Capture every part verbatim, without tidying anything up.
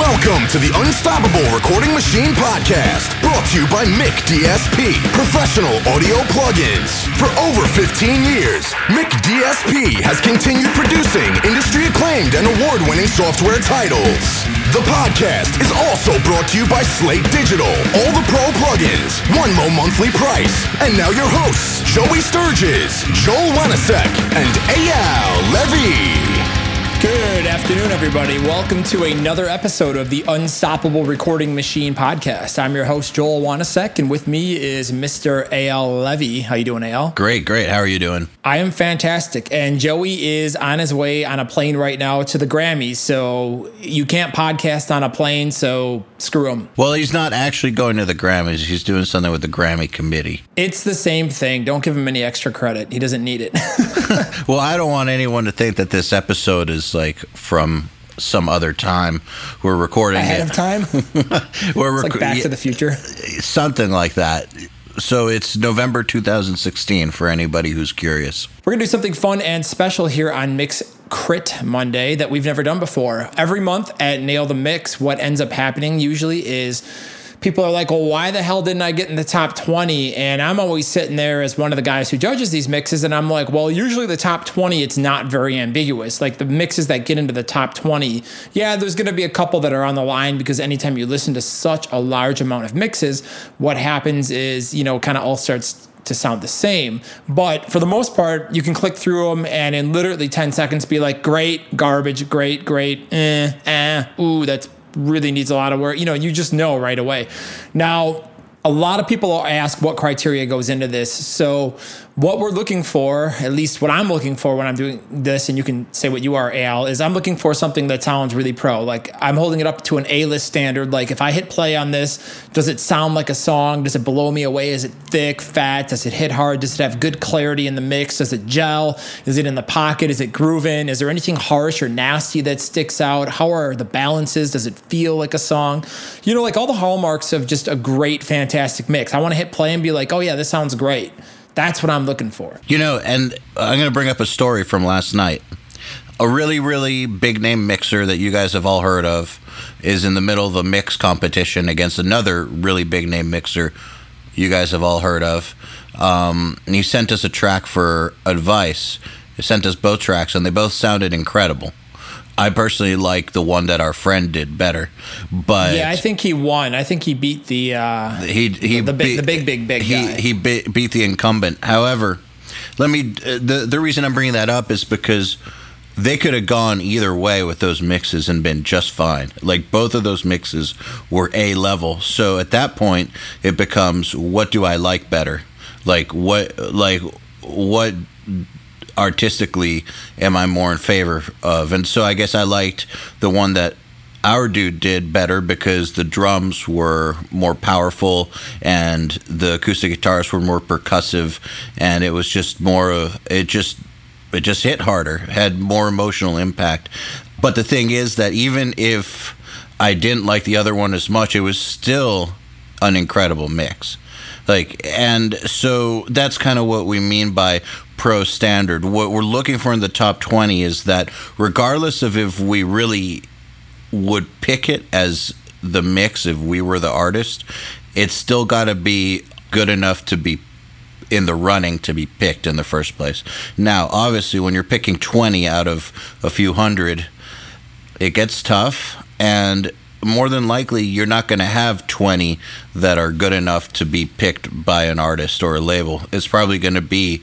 Welcome to the Unstoppable Recording Machine Podcast, brought to you by Mick D S P, professional audio plugins. For over fifteen years, Mick D S P has continued producing industry-acclaimed and award-winning software titles. The podcast is also brought to you by Slate Digital, all the pro plugins, one low monthly price. And now your hosts, Joey Sturges, Joel Wanasek, and A L. Levy. Good afternoon, everybody. Welcome to another episode of the Unstoppable Recording Machine Podcast. I'm your host, Joel Wanasek, and with me is Mister A L. Levy. How you doing, A L? Great, great. How are you doing? I am fantastic, and Joey is on his way on a plane right now to the Grammys, so you can't podcast on a plane, so screw him. Well, he's not actually going to the Grammys. He's doing something with the Grammy committee. It's the same thing. Don't give him any extra credit. He doesn't need it. Well, I don't want anyone to think that this episode is like from some other time. We're recording ahead it. of time. We're rec- like Back yeah, to the Future, something like that. So it's November two thousand sixteen for anybody who's curious. We're gonna do something fun and special here on Mix Crit Monday that we've never done before. Every month at Nail the Mix, what ends up happening usually is people are like, well, why the hell didn't I get in the top twenty? And I'm always sitting there as one of the guys who judges these mixes, and I'm like, well, usually the top twenty, it's not very ambiguous. Like the mixes that get into the top twenty, yeah, there's going to be a couple that are on the line because anytime you listen to such a large amount of mixes, what happens is, you know, kind of all starts to sound the same. But for the most part, you can click through them and in literally ten seconds be like, great, garbage, great, great, eh, eh, ooh, that's really needs a lot of work. You know, you just know right away. Now, a lot of people ask what criteria goes into this. So what we're looking for, at least what I'm looking for when I'm doing this, and you can say what you are, Al, is I'm looking for something that sounds really pro. Like I'm holding it up to an A-list standard. Like if I hit play on this, does it sound like a song? Does it blow me away? Is it thick, fat? Does it hit hard? Does it have good clarity in the mix? Does it gel? Is it in the pocket? Is it grooving? Is there anything harsh or nasty that sticks out? How are the balances? Does it feel like a song? You know, like all the hallmarks of just a great, fantastic, fantastic mix. I want to hit play and be like, oh yeah, this sounds great. That's what I'm looking for. You know, and I'm going to bring up a story from last night. A really, really big name mixer that you guys have all heard of is in the middle of a mix competition against another really big name mixer you guys have all heard of. Um, and he sent us a track for advice. He sent us both tracks, and they both sounded incredible. I personally like the one that our friend did better, but yeah, I think he won. I think he beat the uh, he he the, the, big, beat, the big big big he guy. he beat the incumbent. However, let me the the reason I'm bringing that up is because they could have gone either way with those mixes and been just fine. Like both of those mixes were A level. So at that point, it becomes what do I like better? Like what like what. Artistically am I more in favor of? And so I guess I liked the one that our dude did better because the drums were more powerful and the acoustic guitars were more percussive, and it was just more of it just it just hit harder, had more emotional impact. But the thing is that even if I didn't like the other one as much, it was still an incredible mix. Like, and so that's kind of what we mean by pro standard. What we're looking for in the top twenty is that regardless of if we really would pick it as the mix, if we were the artist, it's still got to be good enough to be in the running to be picked in the first place. Now, obviously, when you're picking twenty out of a few hundred, it gets tough, and more than likely, you're not going to have twenty that are good enough to be picked by an artist or a label. It's probably going to be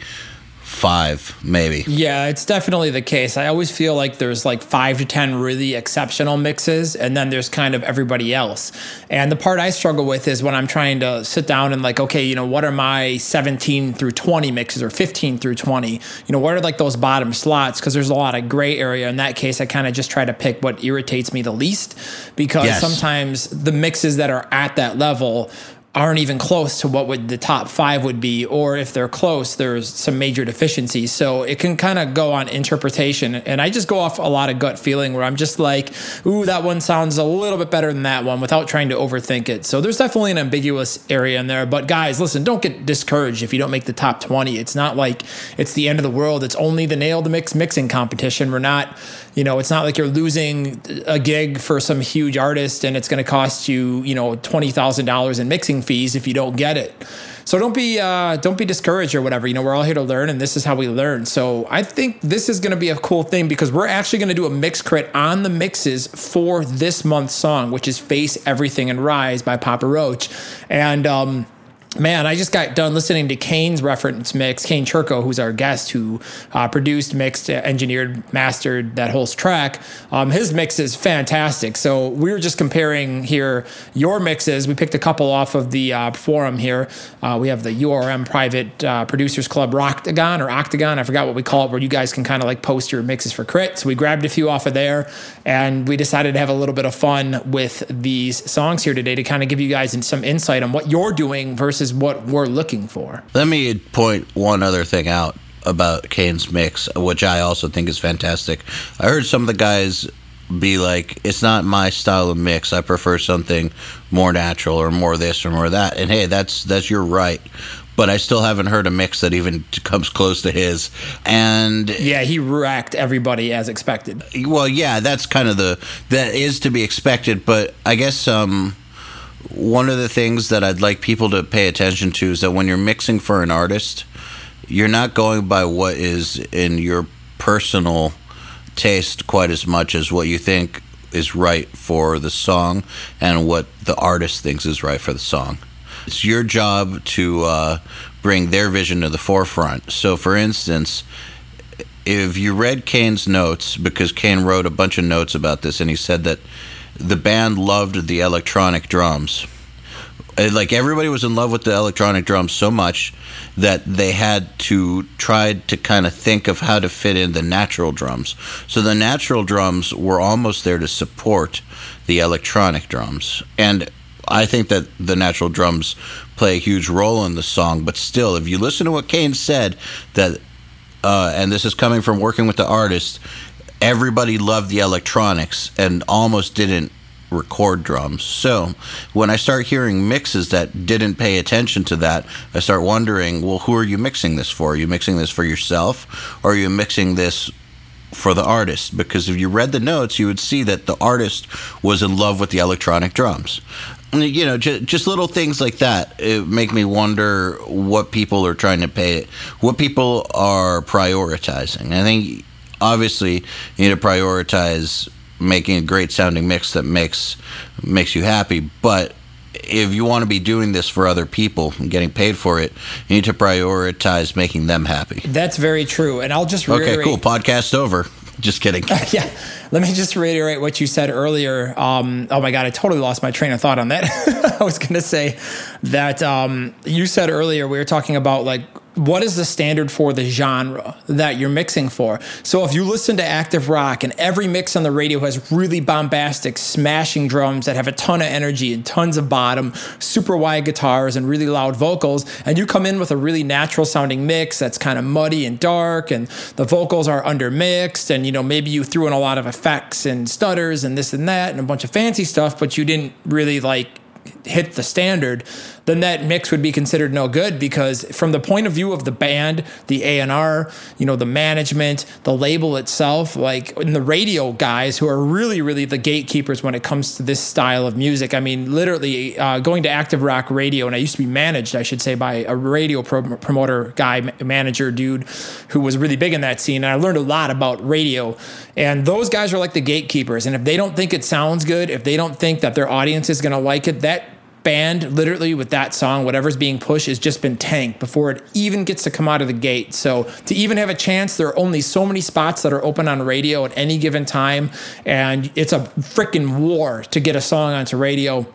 five, maybe. Yeah, it's definitely the case. I always feel like there's like five to ten really exceptional mixes, and then there's kind of everybody else. And the part I struggle with is when I'm trying to sit down and like, okay, you know, what are my seventeen through twenty mixes or fifteen through twenty? You know, what are like those bottom slots? Because there's a lot of gray area. In that case, I kind of just try to pick what irritates me the least because yes. sometimes the mixes that are at that level aren't even close to what would the top five would be, or if they're close, there's some major deficiencies. So it can kind of go on interpretation. And I just go off a lot of gut feeling where I'm just like, ooh, that one sounds a little bit better than that one without trying to overthink it. So there's definitely an ambiguous area in there. But guys, listen, don't get discouraged if you don't make the top twenty. It's not like it's the end of the world. It's only the Nail the Mix mixing competition. We're not, you know, it's not like you're losing a gig for some huge artist and it's going to cost you, you know, twenty thousand dollars in mixing fees if you don't get it. So don't be uh, don't be discouraged or whatever. You know, we're all here to learn, and this is how we learn. So I think this is going to be a cool thing because we're actually going to do a mix crit on the mixes for this month's song, which is Face Everything and Rise by Papa Roach. And um man, I just got done listening to Kane's reference mix, Kane Churko, who's our guest, who uh, produced, mixed, engineered, mastered that whole track. Um, his mix is fantastic. So we were just comparing here your mixes. We picked a couple off of the uh, forum here. Uh, we have the U R M Private uh, Producers Club Roctagon or Octagon. I forgot what we call it, where you guys can kind of like post your mixes for crit. So we grabbed a few off of there, and we decided to have a little bit of fun with these songs here today to kind of give you guys some insight on what you're doing versus is what we're looking for. Let me point one other thing out about Kane's mix, which I also think is fantastic. I heard some of the guys be like, it's not my style of mix. I prefer something more natural or more this or more that. And hey, that's that's your right. But I still haven't heard a mix that even comes close to his. And yeah, he racked everybody as expected. Well, yeah, that's kind of the, that is to be expected. But I guess um one of the things that I'd like people to pay attention to is that when you're mixing for an artist, you're not going by what is in your personal taste quite as much as what you think is right for the song and what the artist thinks is right for the song. It's your job to uh, bring their vision to the forefront. So, for instance, if you read Kane's notes, because Kane wrote a bunch of notes about this, and he said that the band loved the electronic drums. Like, everybody was in love with the electronic drums so much that they had to try to kind of think of how to fit in the natural drums. So the natural drums were almost there to support the electronic drums. And I think that the natural drums play a huge role in the song, but still, if you listen to what Kane said, that, uh, and this is coming from working with the artist, everybody loved the electronics and almost didn't record drums. So when I start hearing mixes that didn't pay attention to that, I start wondering, well, who are you mixing this for? Are you mixing this for yourself, or are you mixing this for the artist? Because if you read the notes, you would see that the artist was in love with the electronic drums. You know, just, just little things like that make me wonder what people are trying to pay, what people are prioritizing. I think obviously, you need to prioritize making a great sounding mix that makes makes you happy. But if you want to be doing this for other people and getting paid for it, you need to prioritize making them happy. That's very true. And I'll just reiterate. Okay, cool. Podcast over. Just kidding. Yeah. Let me just reiterate what you said earlier. Um, oh, my God. I totally lost my train of thought on that. I was going to say that um, you said earlier we were talking about, like, what is the standard for the genre that you're mixing for? So if you listen to active rock and every mix on the radio has really bombastic, smashing drums that have a ton of energy and tons of bottom, super wide guitars and really loud vocals, and you come in with a really natural sounding mix that's kind of muddy and dark and the vocals are undermixed and, you know, maybe you threw in a lot of effects and stutters and this and that and a bunch of fancy stuff, but you didn't really, like, hit the standard, then that mix would be considered no good, because from the point of view of the band, the A and R, you know, the management, the label itself, like, and the radio guys who are really, really the gatekeepers when it comes to this style of music. I mean, literally uh, going to active rock radio, and I used to be managed, I should say, by a radio pro- promoter guy, manager dude who was really big in that scene. And I learned a lot about radio, and those guys are like the gatekeepers. And if they don't think it sounds good, if they don't think that their audience is going to like it, that band, literally with that song, whatever's being pushed has just been tanked before it even gets to come out of the gate. So to even have a chance, there are only so many spots that are open on radio at any given time, and it's a freaking war to get a song onto radio.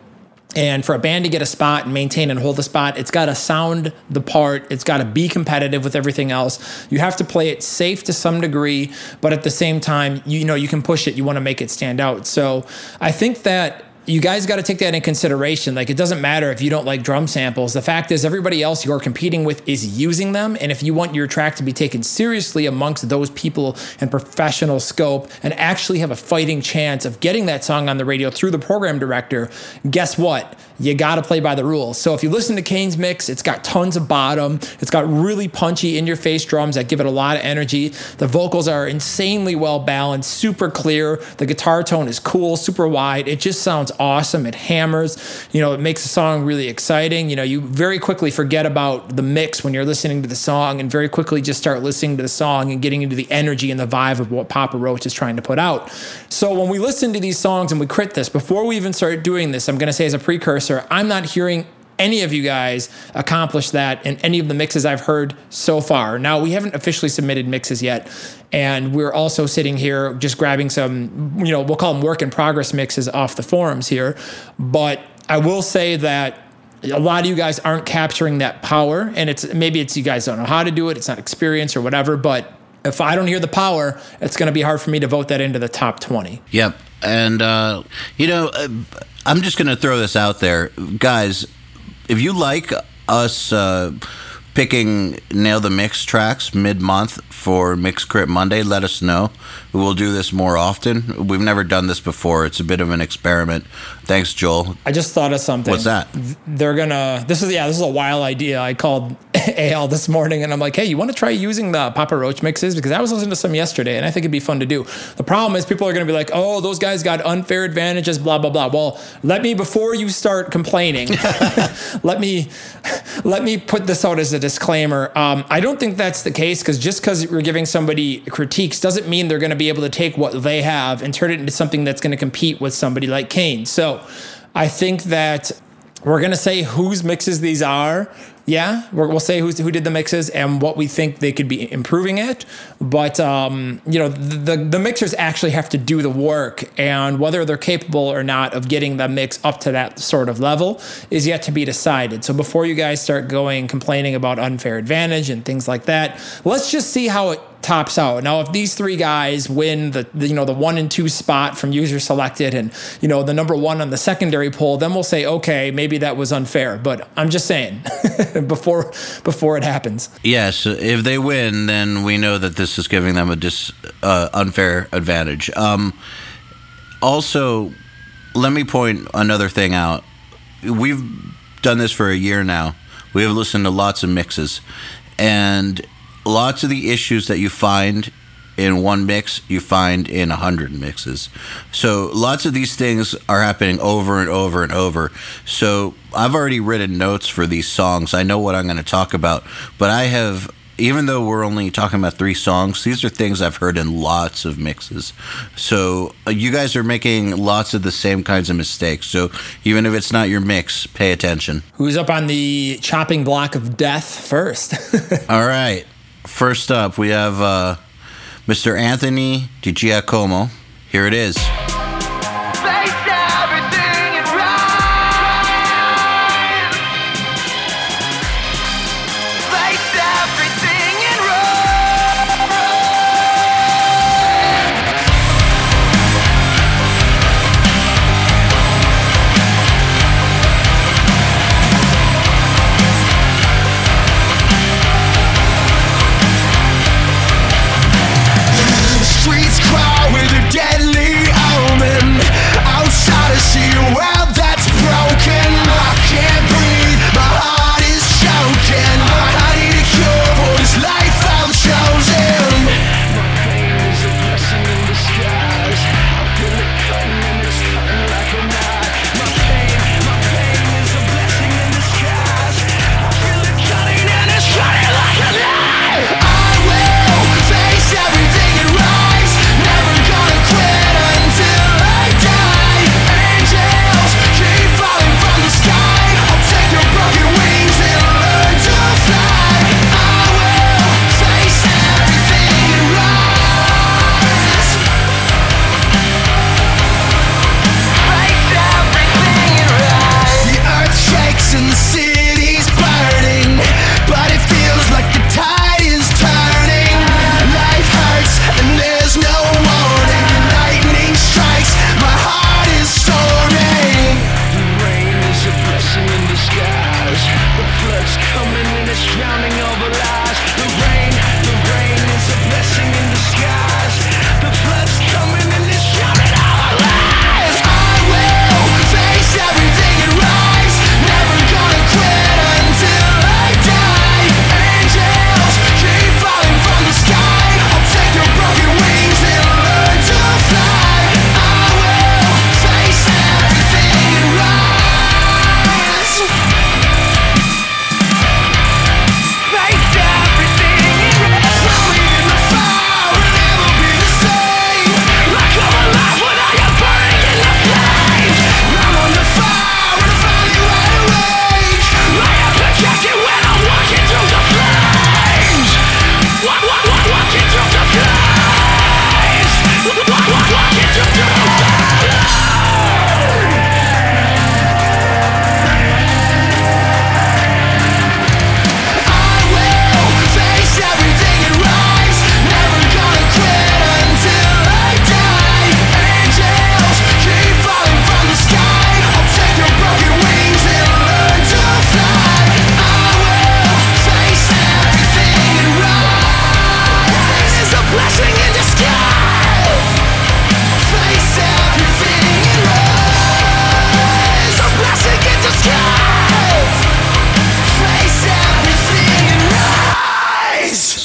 And for a band to get a spot and maintain and hold the spot, it's got to sound the part. It's got to be competitive with everything else. You have to play it safe to some degree, but at the same time, you know, you can push it. You want to make it stand out. So I think that you guys got to take that in consideration. Like, it doesn't matter if you don't like drum samples. The fact is everybody else you're competing with is using them. And if you want your track to be taken seriously amongst those people and professional scope and actually have a fighting chance of getting that song on the radio through the program director, guess what? You got to play by the rules. So if you listen to Kane's mix, it's got tons of bottom. It's got really punchy in-your-face drums that give it a lot of energy. The vocals are insanely well-balanced, super clear. The guitar tone is cool, super wide. It just sounds awesome. It hammers, you know, it makes the song really exciting. You know, you very quickly forget about the mix when you're listening to the song and very quickly just start listening to the song and getting into the energy and the vibe of what Papa Roach is trying to put out. So when we listen to these songs and we crit this, before we even start doing this, I'm going to say as a precursor, I'm not hearing any of you guys accomplish that in any of the mixes I've heard so far. Now, we haven't officially submitted mixes yet, and we're also sitting here just grabbing some, you know, we'll call them work in progress mixes off the forums here. But I will say that a lot of you guys aren't capturing that power, and it's maybe it's you guys don't know how to do it, it's not experience or whatever, but if I don't hear the power, it's going to be hard for me to vote that into the top twenty. Yep. And, uh, you know, I'm just going to throw this out there. Guys, if you like us uh, picking Nail the Mix tracks mid-month for Mix Crit Monday, let us know. We'll do this more often. We've never done this before. It's a bit of an experiment. Thanks, Joel. I just thought of something. What's that? They're going to... This is, yeah, this is a wild idea. I called A L this morning, and I'm like, hey, you want to try using the Papa Roach mixes? Because I was listening to some yesterday, and I think it'd be fun to do. The problem is people are going to be like, oh, those guys got unfair advantages, blah, blah, blah. Well, let me, before you start complaining, let me let me put this out as a disclaimer. Um, I don't think that's the case, because just because we're giving somebody critiques doesn't mean they're going to be able to take what they have and turn it into something that's going to compete with somebody like Kane. So I think that we're going to say whose mixes these are. Yeah, we're, we'll say who's, who did the mixes and what we think they could be improving it. But, um, you know, the, the the mixers actually have to do the work, and whether they're capable or not of getting the mix up to that sort of level is yet to be decided. So before you guys start going complaining about unfair advantage and things like that, let's just see how it tops out. Now, if these three guys win the, the, you know, the one and two spot from user selected and, you know, the number one on the secondary poll, then we'll say, okay, maybe that was unfair. But I'm just saying before, before it happens. Yes. If they win, then we know that this is giving them a dis, uh, unfair advantage. Um, also, let me point another thing out. We've done this for a year now. We have listened to lots of mixes, and lots of the issues that you find in one mix, you find in a hundred mixes. So lots of these things are happening over and over and over. So I've already written notes for these songs. I know what I'm going to talk about, but I have, even though we're only talking about three songs, these are things I've heard in lots of mixes. So you guys are making lots of the same kinds of mistakes. So even if it's not your mix, pay attention. Who's up on the chopping block of death first? All right. First up, we have uh, Mister Anthony Di Giacomo. Here it is. Face everything and rise. Face everything and rise. Deadly, oh.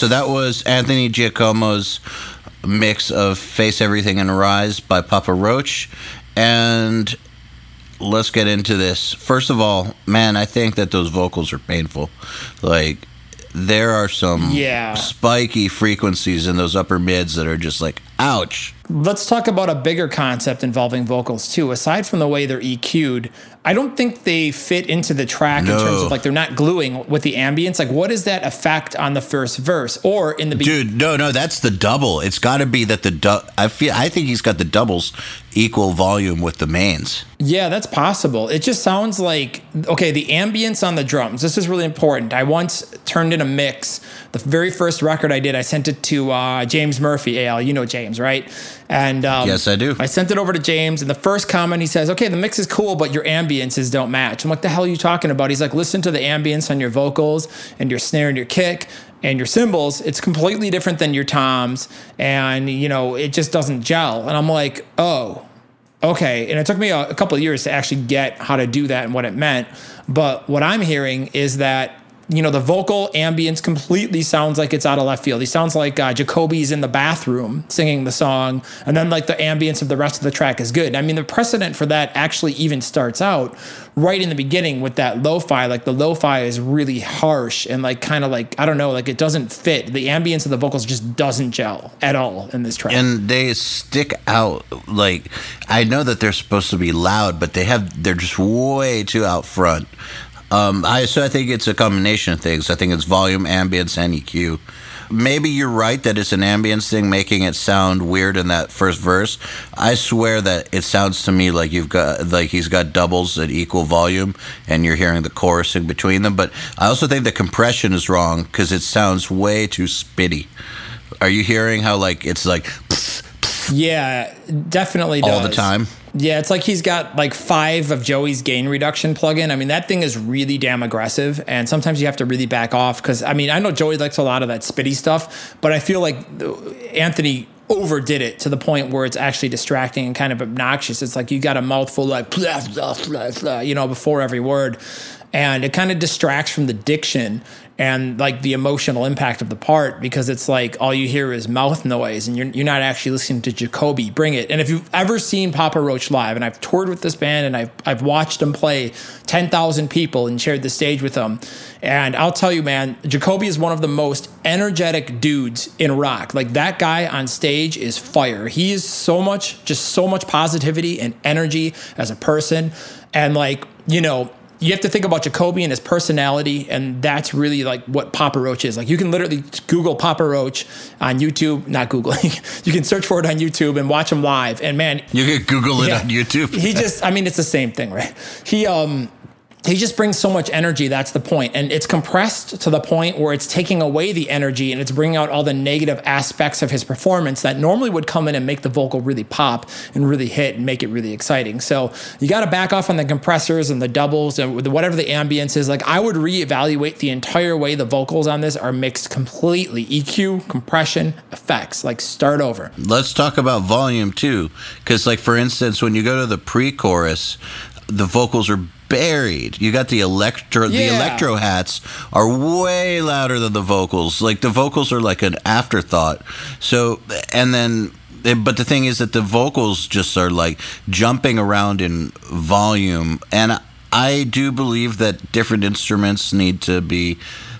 so that was Anthony Giacomo's mix of Face Everything and Rise by Papa Roach. And let's get into this. First of all, man, I think that those vocals are painful. Like, there are some yeah. spiky frequencies in those upper mids that are just like, ouch. Let's talk about a bigger concept involving vocals, too. Aside from the way they're E Q'd, I don't think they fit into the track no. in terms of, like, they're not gluing with the ambience. Like, what is that effect on the first verse or in the beginning? Dude, no, no, that's the double. It's got to be that the du- I feel I think he's got the doubles equal volume with the mains. Yeah, that's possible. It just sounds like, okay, the ambience on the drums. This is really important. I once turned in a mix. The very first record I did, I sent it to uh, James Murphy, A L. You know James, right? And um, yes, I do. I sent it over to James, and the first comment, he says, okay, the mix is cool, but your ambiences don't match. I'm like, the hell are you talking about? He's like, listen to the ambience on your vocals and your snare and your kick and your cymbals. It's completely different than your toms, and, you know, it just doesn't gel. And I'm like, oh, okay. And it took me a, a couple of years to actually get how to do that and what it meant. But what I'm hearing is that, you know, the vocal ambience completely sounds like it's out of left field. He sounds like uh, Jacoby's in the bathroom singing the song, and then, like, the ambience of the rest of the track is good. I mean, the precedent for that actually even starts out right in the beginning with that lo-fi. Like, the lo-fi is really harsh and, like, kind of like, I don't know, like, it doesn't fit. The ambience of the vocals just doesn't gel at all in this track. And they stick out. Like, I know that they're supposed to be loud, but they have, they're just way too out front. Um, I, so I think it's a combination of things. I think it's volume, ambience, and E Q. Maybe you're right that it's an ambience thing making it sound weird in that first verse. I swear that it sounds to me like you've got, like he's got doubles at equal volume, and you're hearing the chorus in between them. But I also think the compression is wrong because it sounds way too spitty. Are you hearing how, like, it's like pfft, pfft, yeah, definitely all does. The time? Yeah, it's like he's got like five of Joey's gain reduction plug-in. I mean, that thing is really damn aggressive, and sometimes you have to really back off because, I mean, I know Joey likes a lot of that spitty stuff, but I feel like Anthony overdid it to the point where it's actually distracting and kind of obnoxious. It's like you got a mouthful like, blah, blah, blah, blah, you know, before every word, and it kind of distracts from the diction and, like, the emotional impact of the part, because it's like all you hear is mouth noise and you're you're not actually listening to Jacoby bring it. And if you've ever seen Papa Roach live, and I've toured with this band and I've I've watched them play ten thousand people and shared the stage with them, and I'll tell you, man, Jacoby is one of the most energetic dudes in rock. Like, that guy on stage is fire. He is so much, just so much positivity and energy as a person. And, like, you know, you have to think about Jacoby and his personality, and that's really, like, what Papa Roach is. Like, you can literally Google Papa Roach on YouTube. Not Googling. You can search for it on YouTube and watch him live. And, man, you can Google yeah, it on YouTube. He just, I mean, it's the same thing, right? He, um, he just brings so much energy. That's the point. And it's compressed to the point where it's taking away the energy, and it's bringing out all the negative aspects of his performance that normally would come in and make the vocal really pop and really hit and make it really exciting. So you got to back off on the compressors and the doubles and whatever the ambience is. Like, I would reevaluate the entire way the vocals on this are mixed completely. E Q, compression, effects. Like, start over. Let's talk about volume too. Because, like, for instance, when you go to the pre-chorus, the vocals are buried. You got the electro yeah. the electro hats are way louder than the vocals. Like, the vocals are like an afterthought. So, and then, but the thing is that the vocals just are, like, jumping around in volume. And I do believe that different instruments need to be,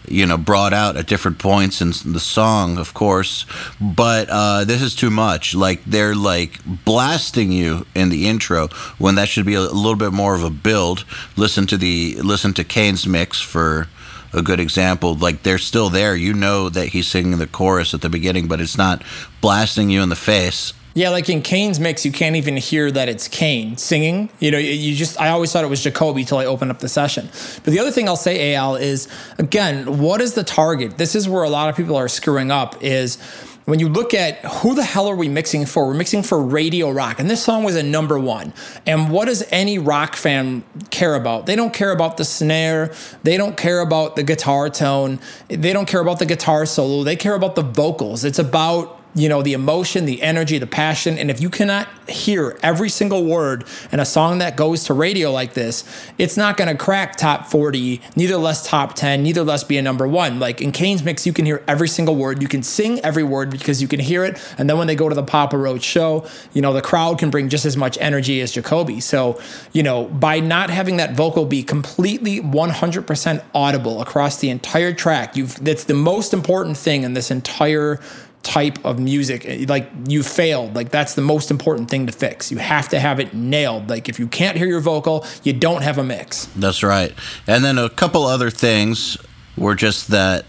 you know, brought out at different points in the song, of course, but uh, this is too much. Like, they're, like, blasting you in the intro when that should be a little bit more of a build. Listen to the listen to Kane's mix for a good example. Like, they're still there. You know that he's singing the chorus at the beginning, but it's not blasting you in the face. Yeah, like in Kane's mix, you can't even hear that it's Kane singing. You know, you just, I always thought it was Jacoby till I opened up the session. But the other thing I'll say, A L, is, again, what is the target? This is where a lot of people are screwing up is, when you look at who the hell are we mixing for, we're mixing for radio rock. And this song was a number one. And what does any rock fan care about? They don't care about the snare. They don't care about the guitar tone. They don't care about the guitar solo. They care about the vocals. It's about you know, the emotion, the energy, the passion. And if you cannot hear every single word in a song that goes to radio like this, it's not going to crack top forty, neither less top ten, neither less be a number one. Like in Kane's mix, you can hear every single word. You can sing every word because you can hear it. And then when they go to the Papa Roach show, you know, the crowd can bring just as much energy as Jacoby. So, you know, by not having that vocal be completely one hundred percent audible across the entire track, you've, that's the most important thing in this entire type of music. Like, you failed. Like, that's the most important thing to fix. You have to have it nailed. Like, if you can't hear your vocal, you don't have a mix. That's right. And then a couple other things were just that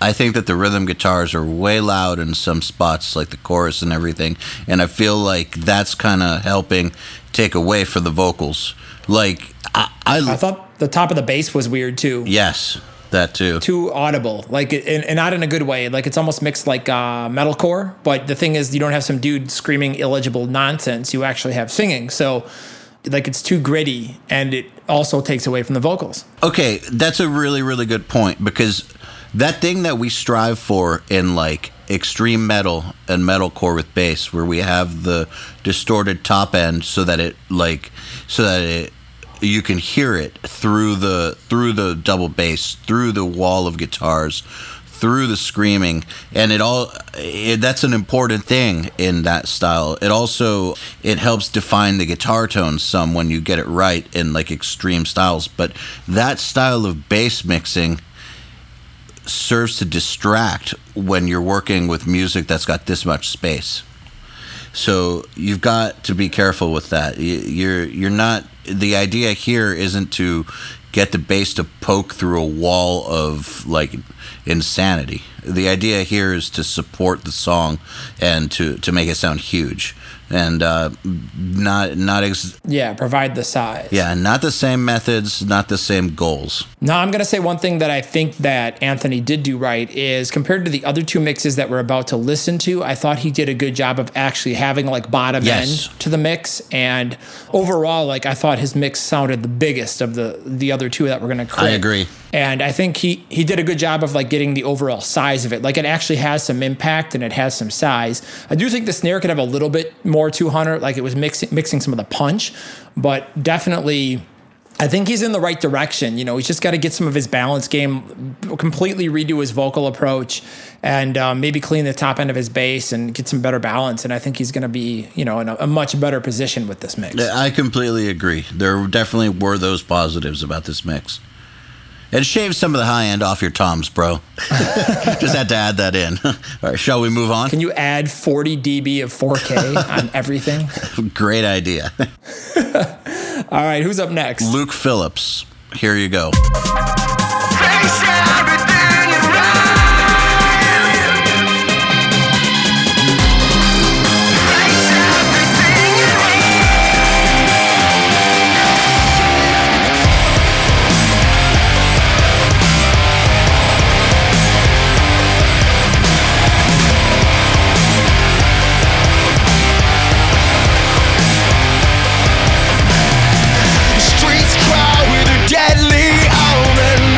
I think that the rhythm guitars are way loud in some spots, like the chorus and everything, and I feel like that's kind of helping take away for the vocals. Like, I, I I thought the top of the bass was weird too. Yes, that too. Too audible, like, and, and not in a good way. Like, it's almost mixed like uh, metalcore. But the thing is, you don't have some dude screaming illegible nonsense. You actually have singing. So, like, it's too gritty, and it also takes away from the vocals. Okay, that's a really, really good point, because that thing that we strive for in, like, extreme metal and metalcore with bass, where we have the distorted top end, so that it, like, so that it. You can hear it through the through the double bass, through the wall of guitars, through the screaming, and it all. It, that's an important thing in that style. It also it helps define the guitar tone some when you get it right in like extreme styles. But that style of bass mixing serves to distract when you're working with music that's got this much space. So you've got to be careful with that. You're you're not. The idea here isn't to get the bass to poke through a wall of like insanity. The idea here is to support the song and to, to make it sound huge and uh, not not ex- yeah provide the size. Yeah, not the same methods, not the same goals. Now I'm gonna say one thing that I think that Anthony did do right is compared to the other two mixes that we're about to listen to, I thought he did a good job of actually having like bottom yes. end to the mix, and overall, like I thought his mix sounded the biggest of the the other two that we're gonna create. I agree. And I think he, he did a good job of like getting the overall size of it. Like it actually has some impact and it has some size. I do think the snare could have a little bit more two hundred, like it was mixing mixing some of the punch, but definitely I think he's in the right direction. You know, he's just got to get some of his balance game, completely redo his vocal approach, and um, maybe clean the top end of his bass and get some better balance. And I think he's going to be, you know, in a, a much better position with this mix. I completely agree. There definitely were those positives about this mix. And shave some of the high end off your toms, bro. Just had to add that in. All right, shall we move on? Can you add forty decibels of four K on everything? Great idea. All right, who's up next? Luke Phillips. Here you go. Face everything and deadly omen.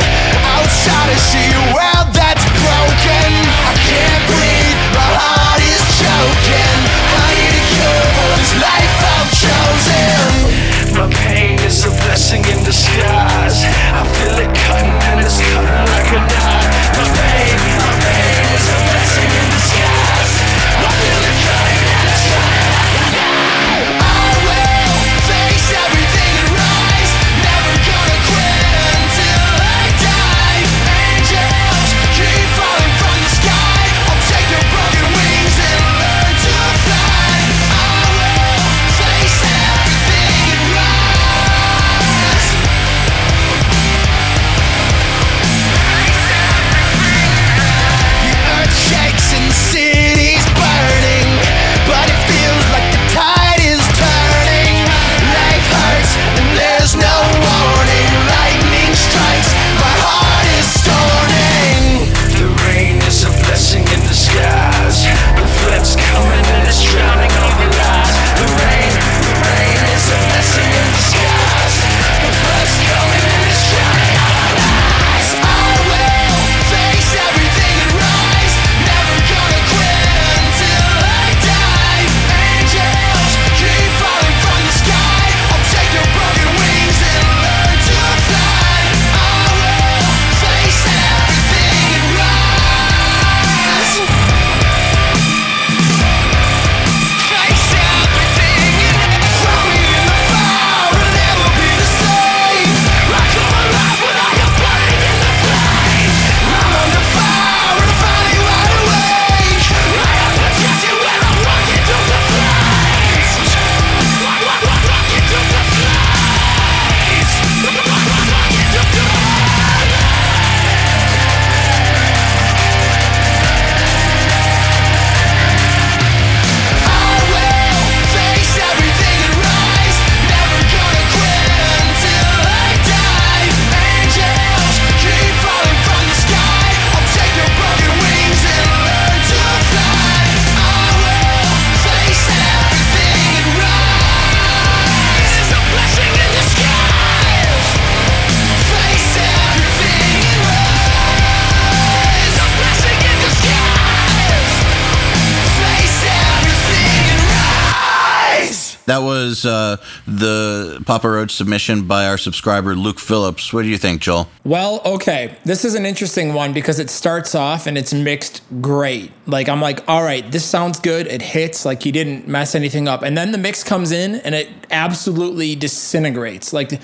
That was uh, the Papa Roach submission by our subscriber, Luke Phillips. What do you think, Joel? Well, okay. This is an interesting one because it starts off and it's mixed great. Like, I'm like, all right, this sounds good. It hits. Like, he didn't mess anything up. And then the mix comes in and it absolutely disintegrates. Like,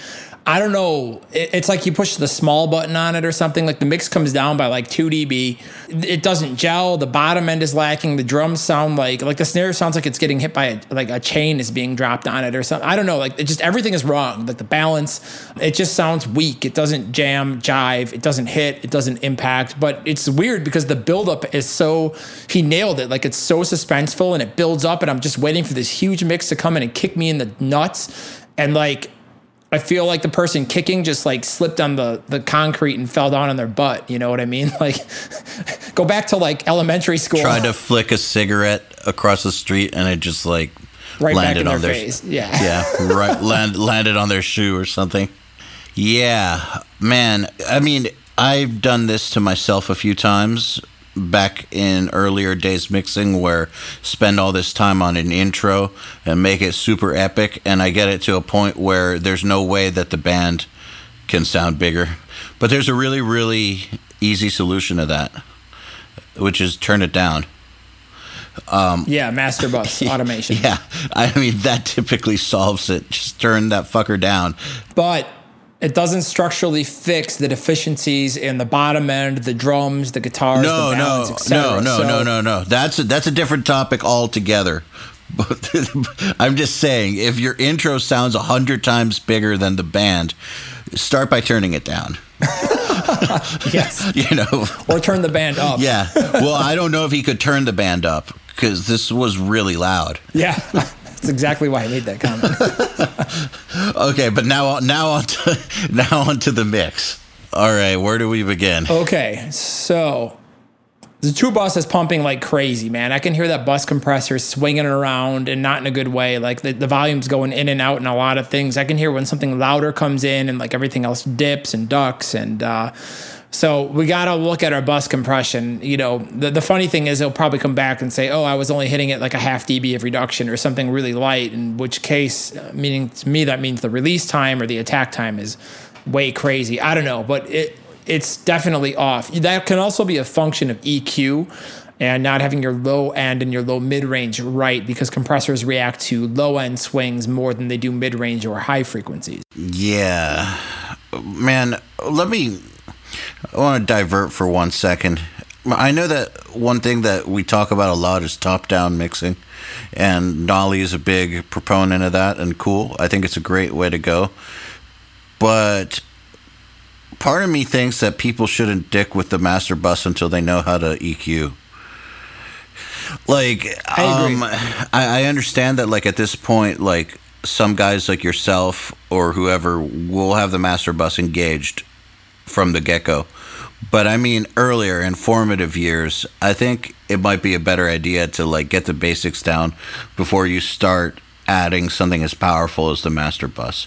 I don't know. It's like you push the small button on it or something. Like, the mix comes down by like two decibels. It doesn't gel. The bottom end is lacking. The drums sound like, like the snare sounds like it's getting hit by a, like a chain is being dropped on it or something. I don't know. Like, it just, everything is wrong. Like the balance, it just sounds weak. It doesn't jam, jive. It doesn't hit. It doesn't impact. But it's weird because the buildup is so, he nailed it. Like, it's so suspenseful and it builds up and I'm just waiting for this huge mix to come in and kick me in the nuts. And like, I feel like the person kicking just like slipped on the, the concrete and fell down on their butt. You know what I mean? Like, go back to like elementary school. Tried to flick a cigarette across the street and it just like right landed back in on their, their face. Yeah. Yeah. Right. land, landed on their shoe or something. Yeah, man. I mean, I've done this to myself a few times back in earlier days mixing, where spend all this time on an intro and make it super epic, and I get it to a point where there's no way that the band can sound bigger. But there's a really, really easy solution to that, which is turn it down. Um, yeah, master bus automation. Yeah, I mean, that typically solves it. Just turn that fucker down. But it doesn't structurally fix the deficiencies in the bottom end, the drums, the guitars, no, the balance, no, et cetera. No, no, so, no, no, no. That's a, that's a different topic altogether. But I'm just saying, if your intro sounds a hundred times bigger than the band, start by turning it down. Yes. You know, or turn the band up. Yeah. Well, I don't know if he could turn the band up because this was really loud. Yeah. That's exactly why I made that comment. Okay, but now now on to, now on to the mix. All right, where do we begin? Okay, so the two bus is pumping like crazy, man. I can hear that bus compressor swinging around and not in a good way. Like the, the volume's going in and out in a lot of things. I can hear when something louder comes in and like everything else dips and ducks and... uh So we got to look at our bus compression. You know, the, the funny thing is it'll probably come back and say, oh, I was only hitting it like a half dB of reduction or something really light, in which case, meaning to me, that means the release time or the attack time is way crazy. I don't know, but it it's definitely off. That can also be a function of E Q and not having your low end and your low mid-range right, because compressors react to low-end swings more than they do mid-range or high frequencies. Yeah. Man, let me... I want to divert for one second. I know that one thing that we talk about a lot is top-down mixing, and Nolly is a big proponent of that, and cool. I think it's a great way to go. But part of me thinks that people shouldn't dick with the master bus until they know how to E Q. Like, I agree. um, I, I understand that, like, at this point, like, some guys like yourself or whoever will have the master bus engaged from the get-go. But I mean, earlier in formative years, I think it might be a better idea to like get the basics down before you start adding something as powerful as the master bus.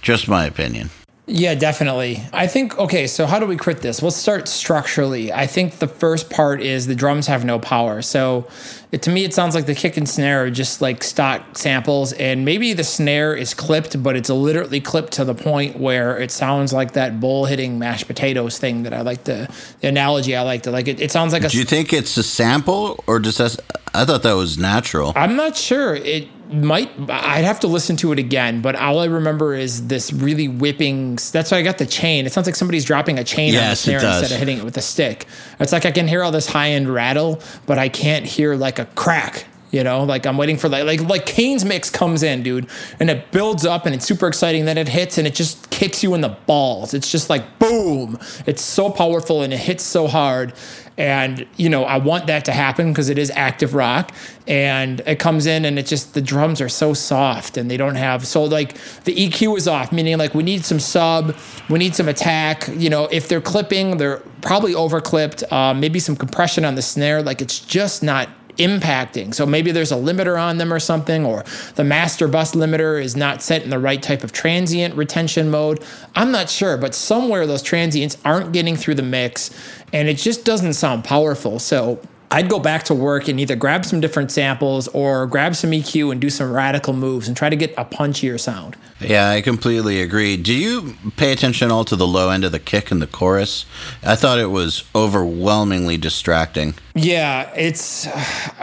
Just my opinion. Yeah, definitely. I think, okay, so how do we crit this? We'll start structurally. I think the first part is the drums have no power. So it, to me, it sounds like the kick and snare are just like stock samples. And maybe the snare is clipped, but it's literally clipped to the point where it sounds like that bull hitting mashed potatoes thing that I like to, the analogy I like to, like it, it sounds like a... Do you think it's a sample or just that? I thought that was natural. I'm not sure. It... Might I'd have to listen to it again, but all I remember is this really whipping. That's why I got the chain. It sounds like somebody's dropping a chain yes, on the snare instead of hitting it with a stick. It's like I can hear all this high end rattle, but I can't hear like a crack. You know, like I'm waiting for like like like Kane's mix comes in, dude, and it builds up and it's super exciting. Then it hits and it just kicks you in the balls. It's just like boom. It's so powerful and it hits so hard. And, you know, I want that to happen because it is active rock, and it comes in and it just, the drums are so soft and they don't have, so like the E Q is off, meaning like we need some sub, we need some attack. You know, if they're clipping, they're probably over clipped, uh, maybe some compression on the snare. Like it's just not impacting. So maybe there's a limiter on them or something, or the master bus limiter is not set in the right type of transient retention mode. I'm not sure, but somewhere those transients aren't getting through the mix and it just doesn't sound powerful. So I'd go back to work and either grab some different samples or grab some E Q and do some radical moves and try to get a punchier sound. Yeah, I completely agree. Do you pay attention at all to the low end of the kick in the chorus? I thought it was overwhelmingly distracting. Yeah, it's...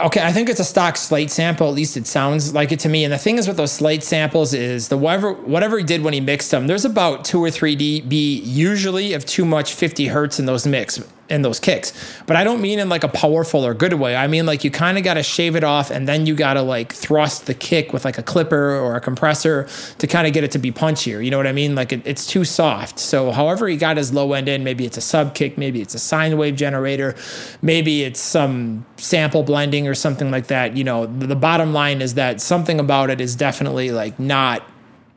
Okay, I think it's a stock Slate sample. At least it sounds like it to me. And the thing is with those Slate samples is the whatever, whatever he did when he mixed them, there's about two or three decibels usually of too much fifty hertz in those mix. in those kicks. But I don't mean in like a powerful or good way. I mean like you kind of got to shave it off and then you got to like thrust the kick with like a clipper or a compressor to kind of get it to be punchier. You know what I mean? Like it, it's too soft. So however he got his low end in, maybe it's a sub kick, maybe it's a sine wave generator, maybe it's some sample blending or something like that. You know, the, the bottom line is that something about it is definitely like not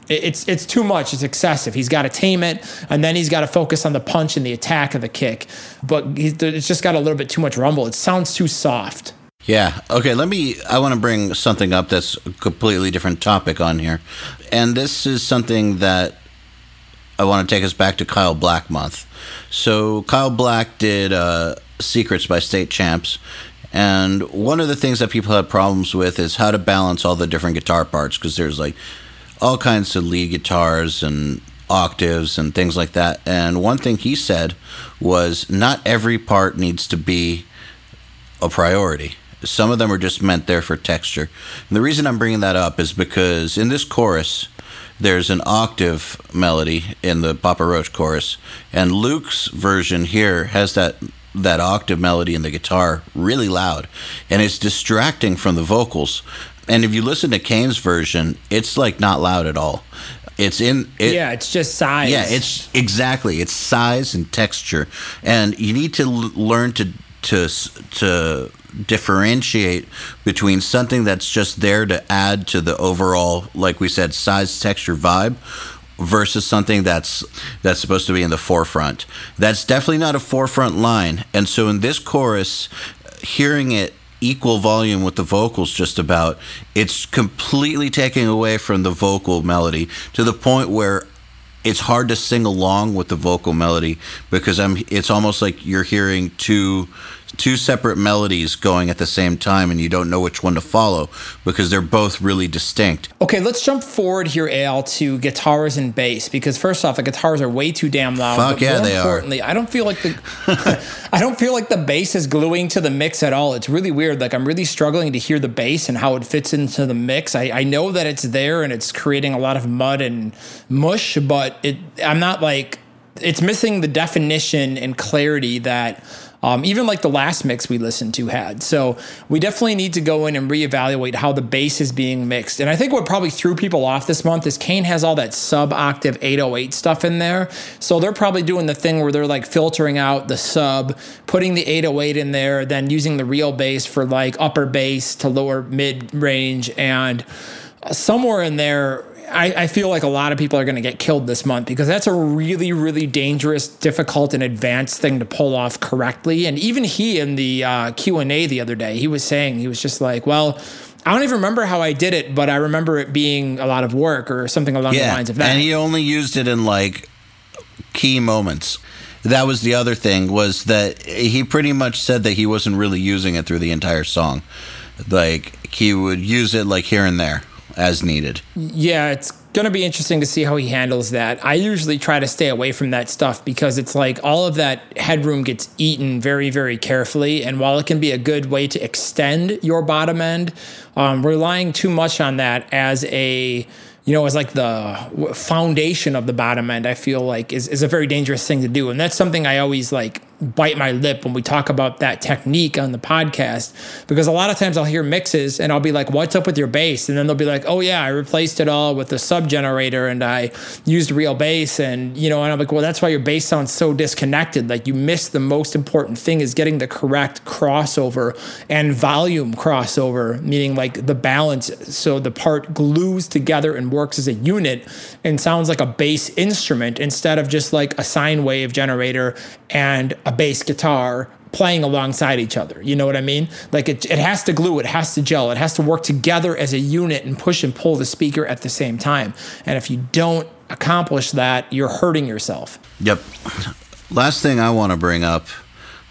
It's it's too much. It's excessive. He's got to tame it, and then he's got to focus on the punch and the attack of the kick. But he's, it's just got a little bit too much rumble. It sounds too soft. Yeah. Okay, let me, I want to bring something up that's a completely different topic on here. And this is something that I want to take us back to Kyle Black month. So Kyle Black did uh, Secrets by State Champs. And one of the things that people have problems with is how to balance all the different guitar parts, because there's like all kinds of lead guitars and octaves and things like that. And one thing he said was not every part needs to be a priority. Some of them are just meant there for texture. And the reason I'm bringing that up is because in this chorus, there's an octave melody in the Papa Roach chorus. And Luke's version here has that that octave melody in the guitar really loud. And it's distracting from the vocals. And if you listen to Kane's version, it's like not loud at all. It's in it, yeah, it's just size. Yeah, it's exactly it's size and texture, and you need to l- learn to to to differentiate between something that's just there to add to the overall, like we said, size, texture, vibe, versus something that's that's supposed to be in the forefront. That's definitely not a forefront line. And so in this chorus, hearing it equal volume with the vocals just about, it's completely taking away from the vocal melody to the point where it's hard to sing along with the vocal melody, because I'm it's almost like you're hearing two two separate melodies going at the same time and you don't know which one to follow because they're both really distinct. Okay, let's jump forward here, Al, to guitars and bass, because first off, the guitars are way too damn loud. Fuck yeah, they are. I don't feel like the I don't feel like the bass is gluing to the mix at all. It's really weird. Like I'm really struggling to hear the bass and how it fits into the mix. I, I know that it's there and it's creating a lot of mud and mush, but it I'm not like it's missing the definition and clarity that Um, even like the last mix we listened to had. So we definitely need to go in and reevaluate how the bass is being mixed. And I think what probably threw people off this month is Kane has all that sub-octave eight oh eight stuff in there. So they're probably doing the thing where they're like filtering out the sub, putting the eight oh eight in there, then using the real bass for like upper bass to lower mid-range. And somewhere in there, I, I feel like a lot of people are going to get killed this month, because that's a really, really dangerous, difficult, and advanced thing to pull off correctly. And even he in the uh, Q and A the other day, he was saying, he was just like, well, I don't even remember how I did it, but I remember it being a lot of work or something along yeah, the lines of that. And he only used it in like key moments. That was the other thing, was that he pretty much said that he wasn't really using it through the entire song. Like he would use it like here and there, as needed. Yeah, it's going to be interesting to see how he handles that. I usually try to stay away from that stuff, because it's like all of that headroom gets eaten very, very carefully. And while it can be a good way to extend your bottom end, um, relying too much on that as a, you know, as like the foundation of the bottom end, I feel like is, is a very dangerous thing to do. And that's something I always like bite my lip when we talk about that technique on the podcast, because a lot of times I'll hear mixes and I'll be like, what's up with your bass? And then they'll be like, oh yeah, I replaced it all with a sub generator and I used real bass. And, you know, and I'm like, well, that's why your bass sounds so disconnected. Like you missed the most important thing, is getting the correct crossover and volume crossover, meaning like the balance. So the part glues together and works as a unit and sounds like a bass instrument instead of just like a sine wave generator and a bass guitar playing alongside each other. You know what I mean? Like it, it has to glue, it has to gel, it has to work together as a unit and push and pull the speaker at the same time. And if you don't accomplish that, you're hurting yourself. Yep. Last thing I want to bring up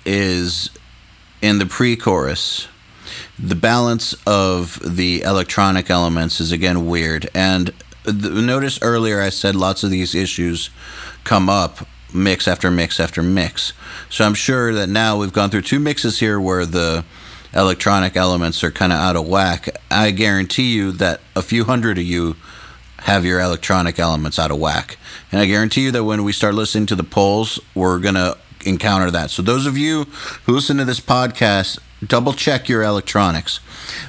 is in the pre-chorus, the balance of the electronic elements is again weird. And the, notice earlier I said lots of these issues come up mix after mix after mix. So I'm sure that now we've gone through two mixes here where the electronic elements are kind of out of whack. I guarantee you that a few hundred of you have your electronic elements out of whack. And I guarantee you that when we start listening to the polls, we're going to encounter that. So those of you who listen to this podcast, double check your electronics.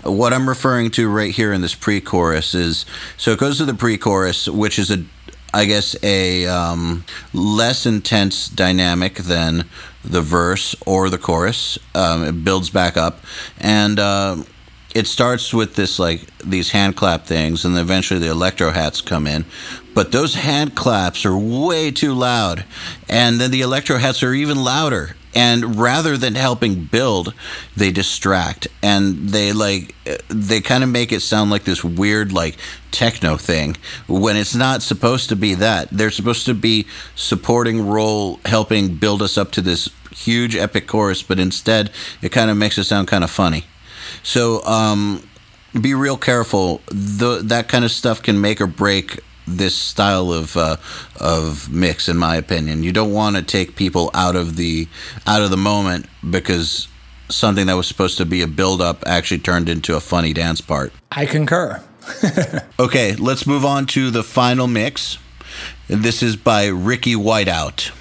What I'm referring to right here in this pre-chorus is, so it goes to the pre-chorus, which is a, I guess, a um, less intense dynamic than the verse or the chorus. Um, it builds back up, and uh, it starts with this like these hand clap things, and then eventually the electro hats come in. But those hand claps are way too loud, and then the electro hats are even louder. And rather than helping build, they distract, and they like they kind of make it sound like this weird like techno thing when it's not supposed to be that. They're supposed to be supporting role, helping build us up to this huge epic chorus, but instead it kind of makes it sound kind of funny. So um, be real careful. The, that kind of stuff can make or break this style of uh, of mix, in my opinion. You don't want to take people out of the out of the moment because something that was supposed to be a build up actually turned into a funny dance part. I concur. Okay, let's move on to the final mix. This is by Ricky Whiteout.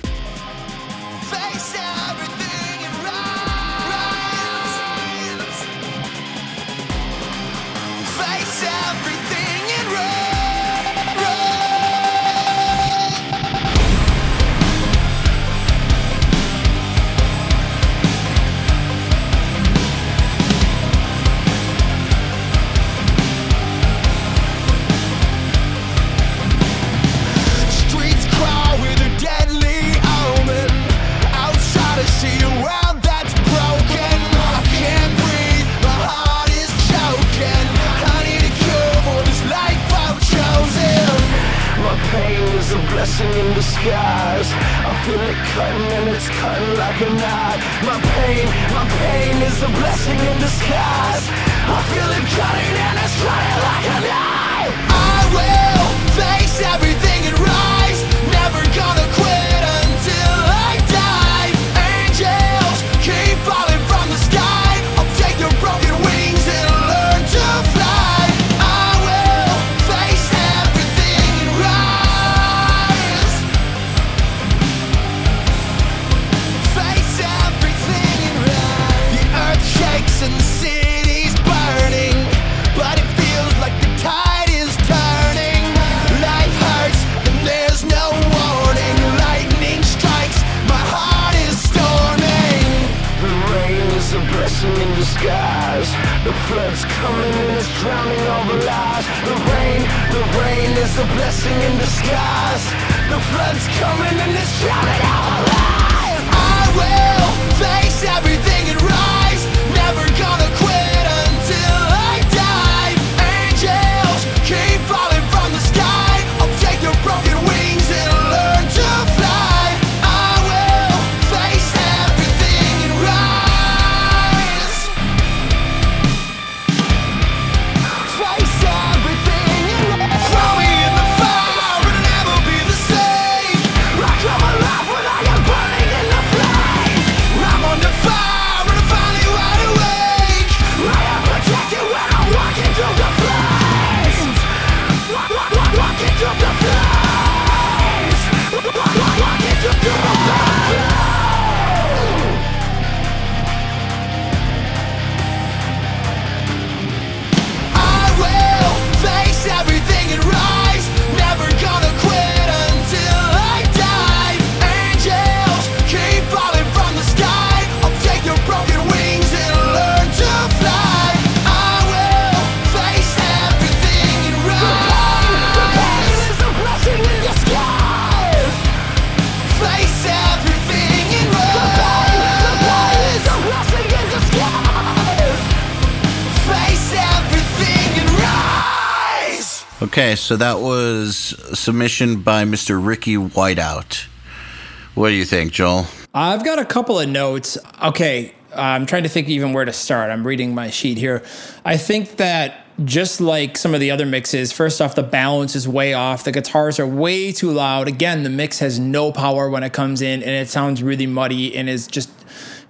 Okay, so that was a submission by Mister Ricky Whiteout. What do you think, Joel? I've got a couple of notes. Okay, I'm trying to think even where to start. I'm reading my sheet here. I think that just like some of the other mixes, first off, the balance is way off. The guitars are way too loud. Again, the mix has no power when it comes in, and it sounds really muddy and is just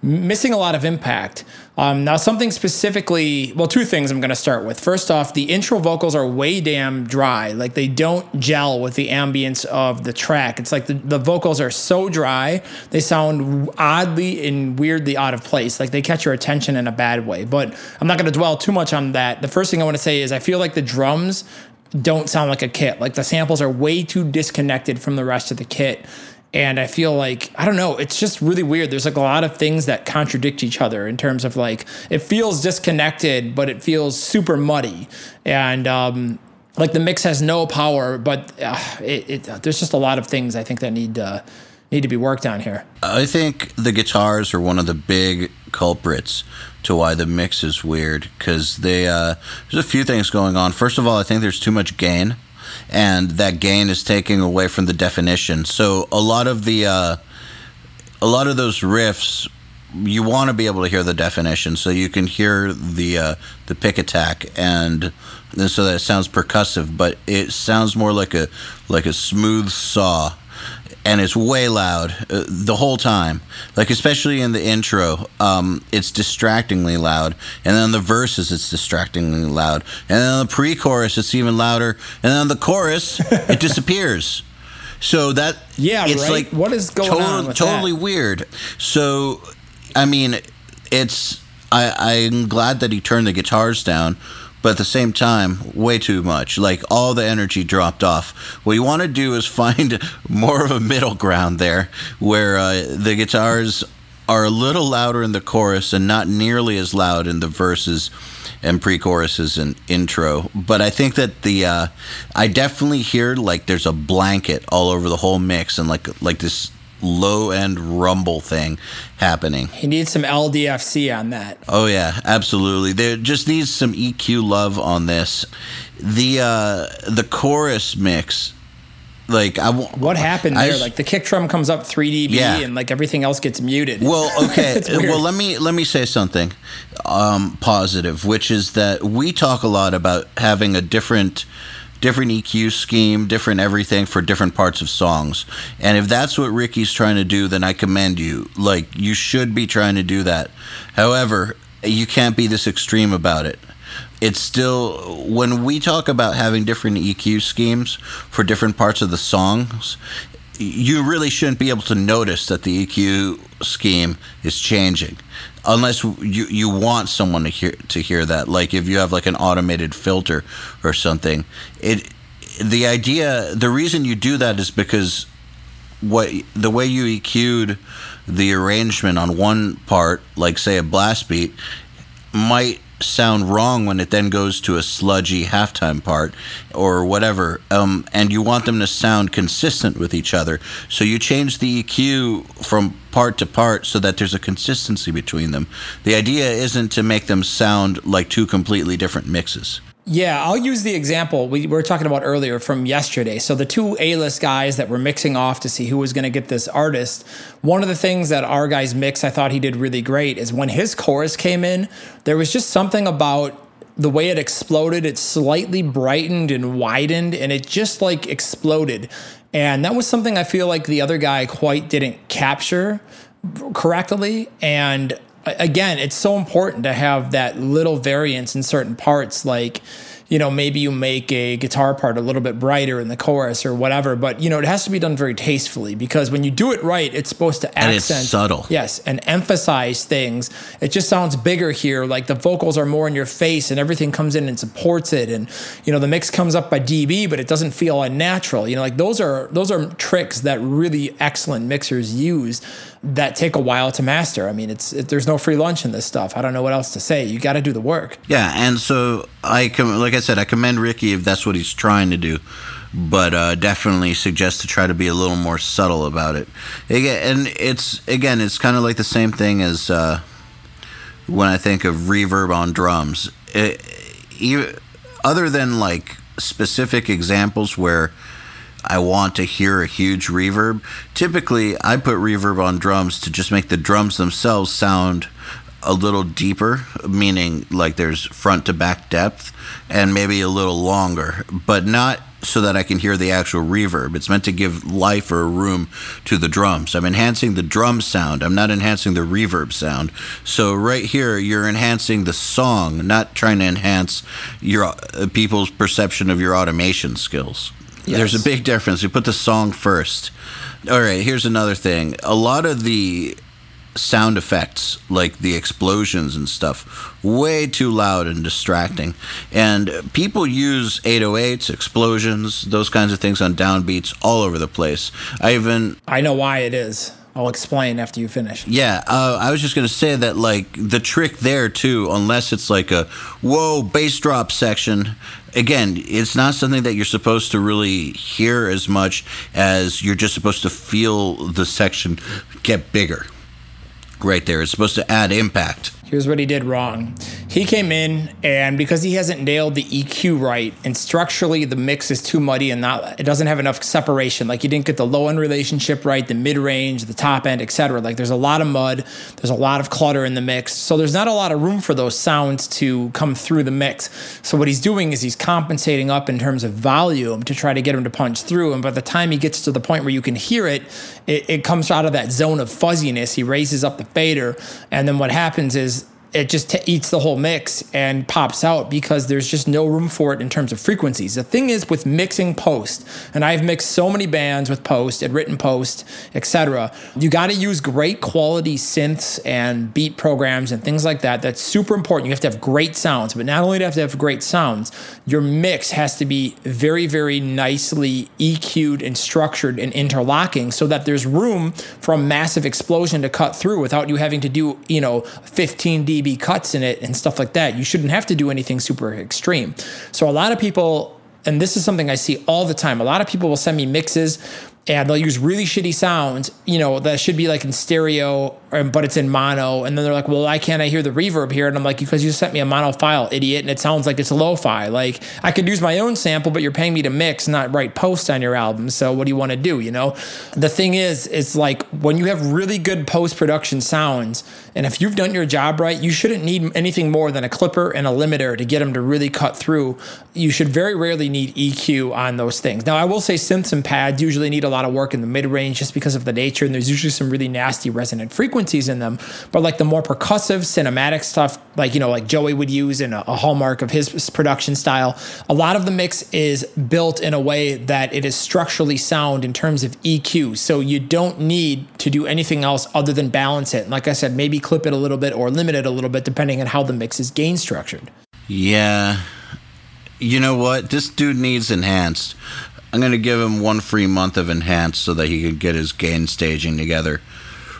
missing a lot of impact. Um, now, something specifically, well, two things I'm going to start with. First off, the intro vocals are way damn dry. Like, they don't gel with the ambience of the track. It's like the, the vocals are so dry, they sound oddly and weirdly out of place. Like, they catch your attention in a bad way. But I'm not going to dwell too much on that. The first thing I want to say is I feel like the drums don't sound like a kit. Like, the samples are way too disconnected from the rest of the kit. And I feel like, I don't know, it's just really weird. There's like a lot of things that contradict each other in terms of like, it feels disconnected, but it feels super muddy. And um, like the mix has no power, but uh, it, it, there's just a lot of things I think that need uh, need to be worked on here. I think the guitars are one of the big culprits to why the mix is weird, because they uh, there's a few things going on. First of all, I think there's too much gain. And that gain is taking away from the definition. So a lot of the, uh, a lot of those riffs, you want to be able to hear the definition, so you can hear the uh, the pick attack, and, and so that it sounds percussive, but it sounds more like a like a smooth saw, and it's way loud uh, the whole time. Like especially in the intro, um, it's distractingly loud, and then the verses it's distractingly loud, and then the pre-chorus it's even louder, and then the chorus it disappears. So that yeah, it's right? like what is going total, on? With totally that? Weird. So I mean, it's I, I'm glad that he turned the guitars down. But at the same time, way too much. Like, all the energy dropped off. What you want to do is find more of a middle ground there, where uh, the guitars are a little louder in the chorus and not nearly as loud in the verses and pre-choruses and intro. But I think that the uh, I definitely hear like there's a blanket all over the whole mix, and like like this low-end rumble thing happening. He needs some L D F C on that. Oh, yeah, absolutely. There just needs some E Q love on this. The uh, the chorus mix, like... I w- what happened I there? Sh- like, the kick drum comes up three decibels, yeah. And, like, everything else gets muted. Well, okay. Well, let me let me say something um, positive, which is that we talk a lot about having a different... different E Q scheme, different everything for different parts of songs. And if that's what Ricky's trying to do, then I commend you. Like, you should be trying to do that. However, you can't be this extreme about it. It's still, when we talk about having different E Q schemes for different parts of the songs, you really shouldn't be able to notice that the E Q scheme is changing, unless you you want someone to hear to hear that. Like if you have like an automated filter or something, it the idea the reason you do that is because what the way you E Q'd the arrangement on one part, like say a blast beat, might sound wrong when it then goes to a sludgy halftime part or whatever, um, and you want them to sound consistent with each other, so you change the E Q from part to part so that there's a consistency between them. The idea isn't to make them sound like two completely different mixes. Yeah, I'll use the example we were talking about earlier from yesterday. So the two A-list guys that were mixing off to see who was going to get this artist, one of the things that our guy's mix I thought he did really great is when his chorus came in, there was just something about the way it exploded. It slightly brightened and widened, and it just like exploded. And that was something I feel like the other guy quite didn't capture correctly. And again, it's so important to have that little variance in certain parts. Like, you know, maybe you make a guitar part a little bit brighter in the chorus or whatever, but, you know, it has to be done very tastefully, because when you do it right, it's supposed to accent. And it's subtle. Yes, and emphasize things. It just sounds bigger here, like the vocals are more in your face and everything comes in and supports it. And, you know, the mix comes up by dB, but it doesn't feel unnatural. You know, like those are those are tricks that really excellent mixers use that take a while to master. I mean, it's it, there's no free lunch in this stuff. I don't know what else to say. You got to do the work. Yeah, and so I com- like I said, I commend Ricky if that's what he's trying to do, but uh, definitely suggest to try to be a little more subtle about it. And it's again, it's kind of like the same thing as uh, when I think of reverb on drums. It, even, other than like specific examples where I want to hear a huge reverb, typically I put reverb on drums to just make the drums themselves sound a little deeper, meaning like there's front to back depth, and maybe a little longer, but not so that I can hear the actual reverb. It's meant to give life or room to the drums. I'm enhancing the drum sound. I'm not enhancing the reverb sound. So right here, you're enhancing the song, not trying to enhance your uh, people's perception of your automation skills. Yes. There's a big difference. You put the song first. All right, here's another thing. A lot of the sound effects, like the explosions and stuff, way too loud and distracting. And people use eight oh eights, explosions, those kinds of things on downbeats all over the place. I even... I know why it is. I'll explain after you finish. Yeah, uh, I was just going to say that, like, the trick there, too, unless it's like a, whoa, bass drop section... Again, it's not something that you're supposed to really hear as much as you're just supposed to feel the section get bigger. Right there. It's supposed to add impact. Here's what he did wrong. He came in, and because he hasn't nailed the E Q right, and structurally the mix is too muddy and not it doesn't have enough separation. Like, you didn't get the low-end relationship right, the mid-range, the top end, et cetera. Like, there's a lot of mud. There's a lot of clutter in the mix. So there's not a lot of room for those sounds to come through the mix. So what he's doing is he's compensating up in terms of volume to try to get him to punch through. And by the time he gets to the point where you can hear it, it, it comes out of that zone of fuzziness. He raises up the fader, and then what happens is it just t- eats the whole mix and pops out because there's just no room for it in terms of frequencies. The thing is with mixing post, and I've mixed so many bands with post and written post, et cetera. You got to use great quality synths and beat programs and things like that. That's super important. You have to have great sounds, but not only do you have to have great sounds, your mix has to be very, very nicely E Q'd and structured and interlocking so that there's room for a massive explosion to cut through without you having to do, you know, fifteen decibels. Be cuts in it and stuff like that. You shouldn't have to do anything super extreme. So a lot of people, and this is something I see all the time, a lot of people will send me mixes and they'll use really shitty sounds, you know, that should be like in stereo, or, but it's in mono. And then they're like, well, why can't I hear the reverb here? And I'm like, because you sent me a mono file, idiot. And it sounds like it's lo-fi. Like, I could use my own sample, but you're paying me to mix, not write post on your album. So what do you want to do? You know, the thing is, it's like when you have really good post-production sounds, and if you've done your job right, you shouldn't need anything more than a clipper and a limiter to get them to really cut through. You should very rarely need E Q on those things. Now, I will say synths and pads usually need a lot of work in the mid-range just because of the nature, and there's usually some really nasty resonant frequencies in them. But like the more percussive cinematic stuff, like, you know, like Joey would use in a, a hallmark of his production style, a lot of the mix is built in a way that it is structurally sound in terms of E Q. So you don't need to do anything else other than balance it. And like I said, maybe clip it a little bit or limit it a little bit depending on how the mix is gain structured. Yeah. You know what? This dude needs enhanced. I'm going to give him one free month of enhanced so that he can get his gain staging together.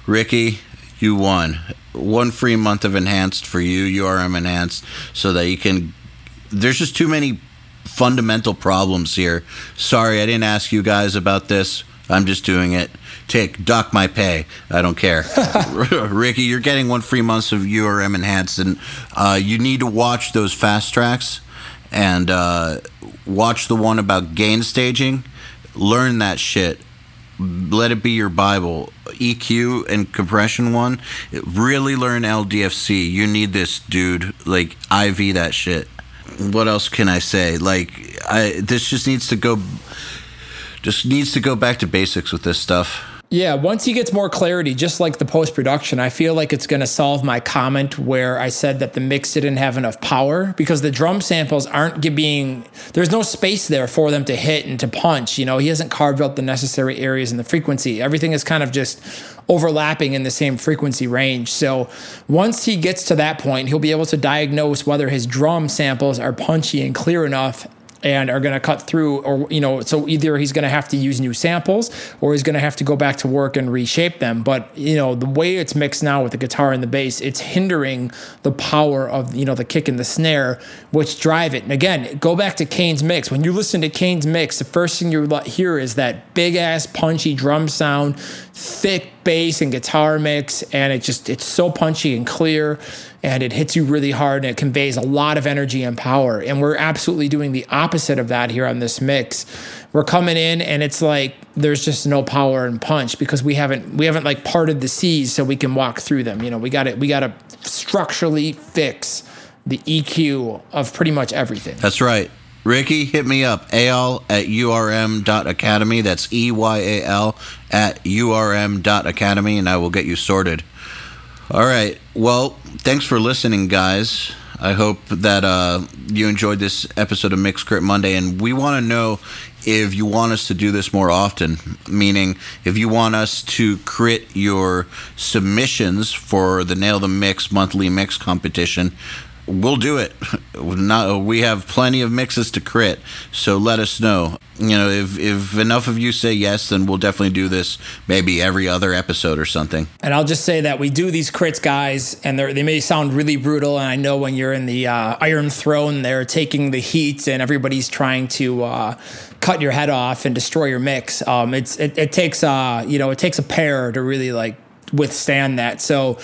Ricky, you won. One free month of enhanced for you, U R M enhanced, so that you can... There's just too many fundamental problems here. Sorry, I didn't ask you guys about this. I'm just doing it. Take, dock my pay. I don't care. Ricky, you're getting one free month of U R M enhanced, and uh, you need to watch those fast tracks. And uh, watch the one about gain staging. Learn that shit. Let it be your Bible. E Q and compression one. Really learn L D F C. You need this, dude. Like, I V that shit. What else can I say? Like, I this just needs to go. Just needs to go back to basics with this stuff. Yeah, once he gets more clarity, just like the post-production, I feel like it's going to solve my comment where I said that the mix didn't have enough power because the drum samples aren't being, there's no space there for them to hit and to punch. You know, he hasn't carved out the necessary areas in the frequency. Everything is kind of just overlapping in the same frequency range. So once he gets to that point, he'll be able to diagnose whether his drum samples are punchy and clear enough and are going to cut through, or, you know, so either he's going to have to use new samples or he's going to have to go back to work and reshape them. But, you know, the way it's mixed now with the guitar and the bass, it's hindering the power of, you know, the kick and the snare, which drive it. And again, go back to Kane's mix. When you listen to Kane's mix, the first thing you hear is that big ass punchy drum sound, thick bass and guitar mix, and it just, it's so punchy and clear, and it hits you really hard, and it conveys a lot of energy and power. And we're absolutely doing the opposite of that here on this mix. We're coming in, and it's like there's just no power and punch because we haven't we haven't like parted the seas so we can walk through them. You know, we got it. We got to structurally fix the E Q of pretty much everything. That's right. Ricky, hit me up, A L at U R M dot academy. That's E Y A L at U R M dot academy, and I will get you sorted. All right. Well, thanks for listening, guys. I hope that uh, you enjoyed this episode of Mix Crit Monday, and we want to know if you want us to do this more often, meaning if you want us to crit your submissions for the Nail the Mix monthly mix competition. We'll do it. Not, we have plenty of mixes to crit, so let us know. You know, if if enough of you say yes, then we'll definitely do this maybe every other episode or something. And I'll just say that we do these crits, guys, and they may sound really brutal, and I know when you're in the uh, Iron Throne, they're taking the heat, and everybody's trying to uh, cut your head off and destroy your mix. Um, it's it, it takes uh you know it takes a pair to really like withstand that. So.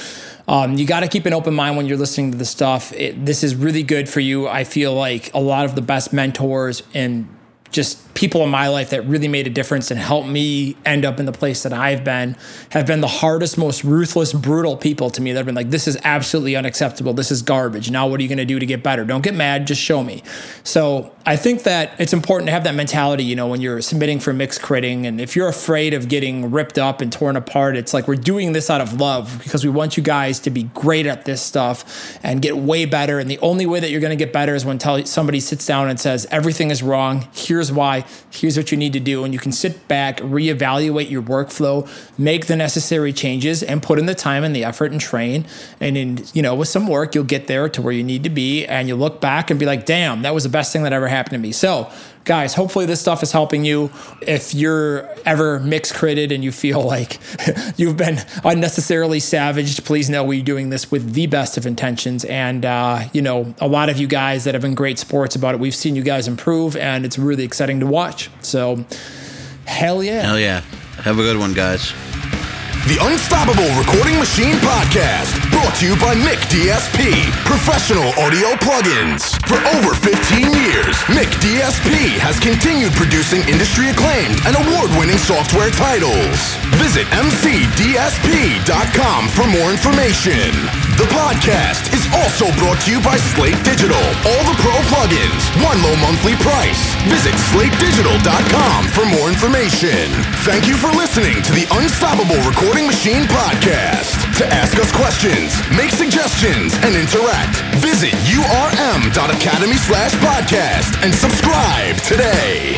Um, you got to keep an open mind when you're listening to this stuff. It, this is really good for you. I feel like a lot of the best mentors and just people in my life that really made a difference and helped me end up in the place that I've been have been the hardest, most ruthless, brutal people to me that have been like, this is absolutely unacceptable. This is garbage. Now what are you going to do to get better? Don't get mad. Just show me. So I think that it's important to have that mentality, you know, when you're submitting for mix critting. And if you're afraid of getting ripped up and torn apart, it's like we're doing this out of love because we want you guys to be great at this stuff and get way better. And the only way that you're going to get better is when tell, somebody sits down and says, everything is wrong. Here's why. Here's what you need to do. And you can sit back, reevaluate your workflow, make the necessary changes, and put in the time and the effort and train. And in, you know, with some work, you'll get there to where you need to be. And you'll look back and be like, damn, that was the best thing that ever happened. Happened to me. So, guys, hopefully this stuff is helping you. If you're ever mix critted and you feel like you've been unnecessarily savaged, please know we're doing this with the best of intentions. And, uh, you know, a lot of you guys that have been great sports about it, we've seen you guys improve, and it's really exciting to watch. So, hell yeah. Hell yeah. Have a good one, guys. The Unstoppable Recording Machine Podcast, brought to you by Mick D S P, professional audio plugins. For over fifteen years, Mick D S P has continued producing industry-acclaimed and award-winning software titles. Visit m c d s p dot com for more information. The podcast is also brought to you by Slate Digital, all the pro plugins, one low monthly price. Visit slate digital dot com for more information. Thank you for listening to the Unstoppable Recording Machine Podcast. To ask us questions, make suggestions, and interact, visit U R M dot academy slash podcast and subscribe today.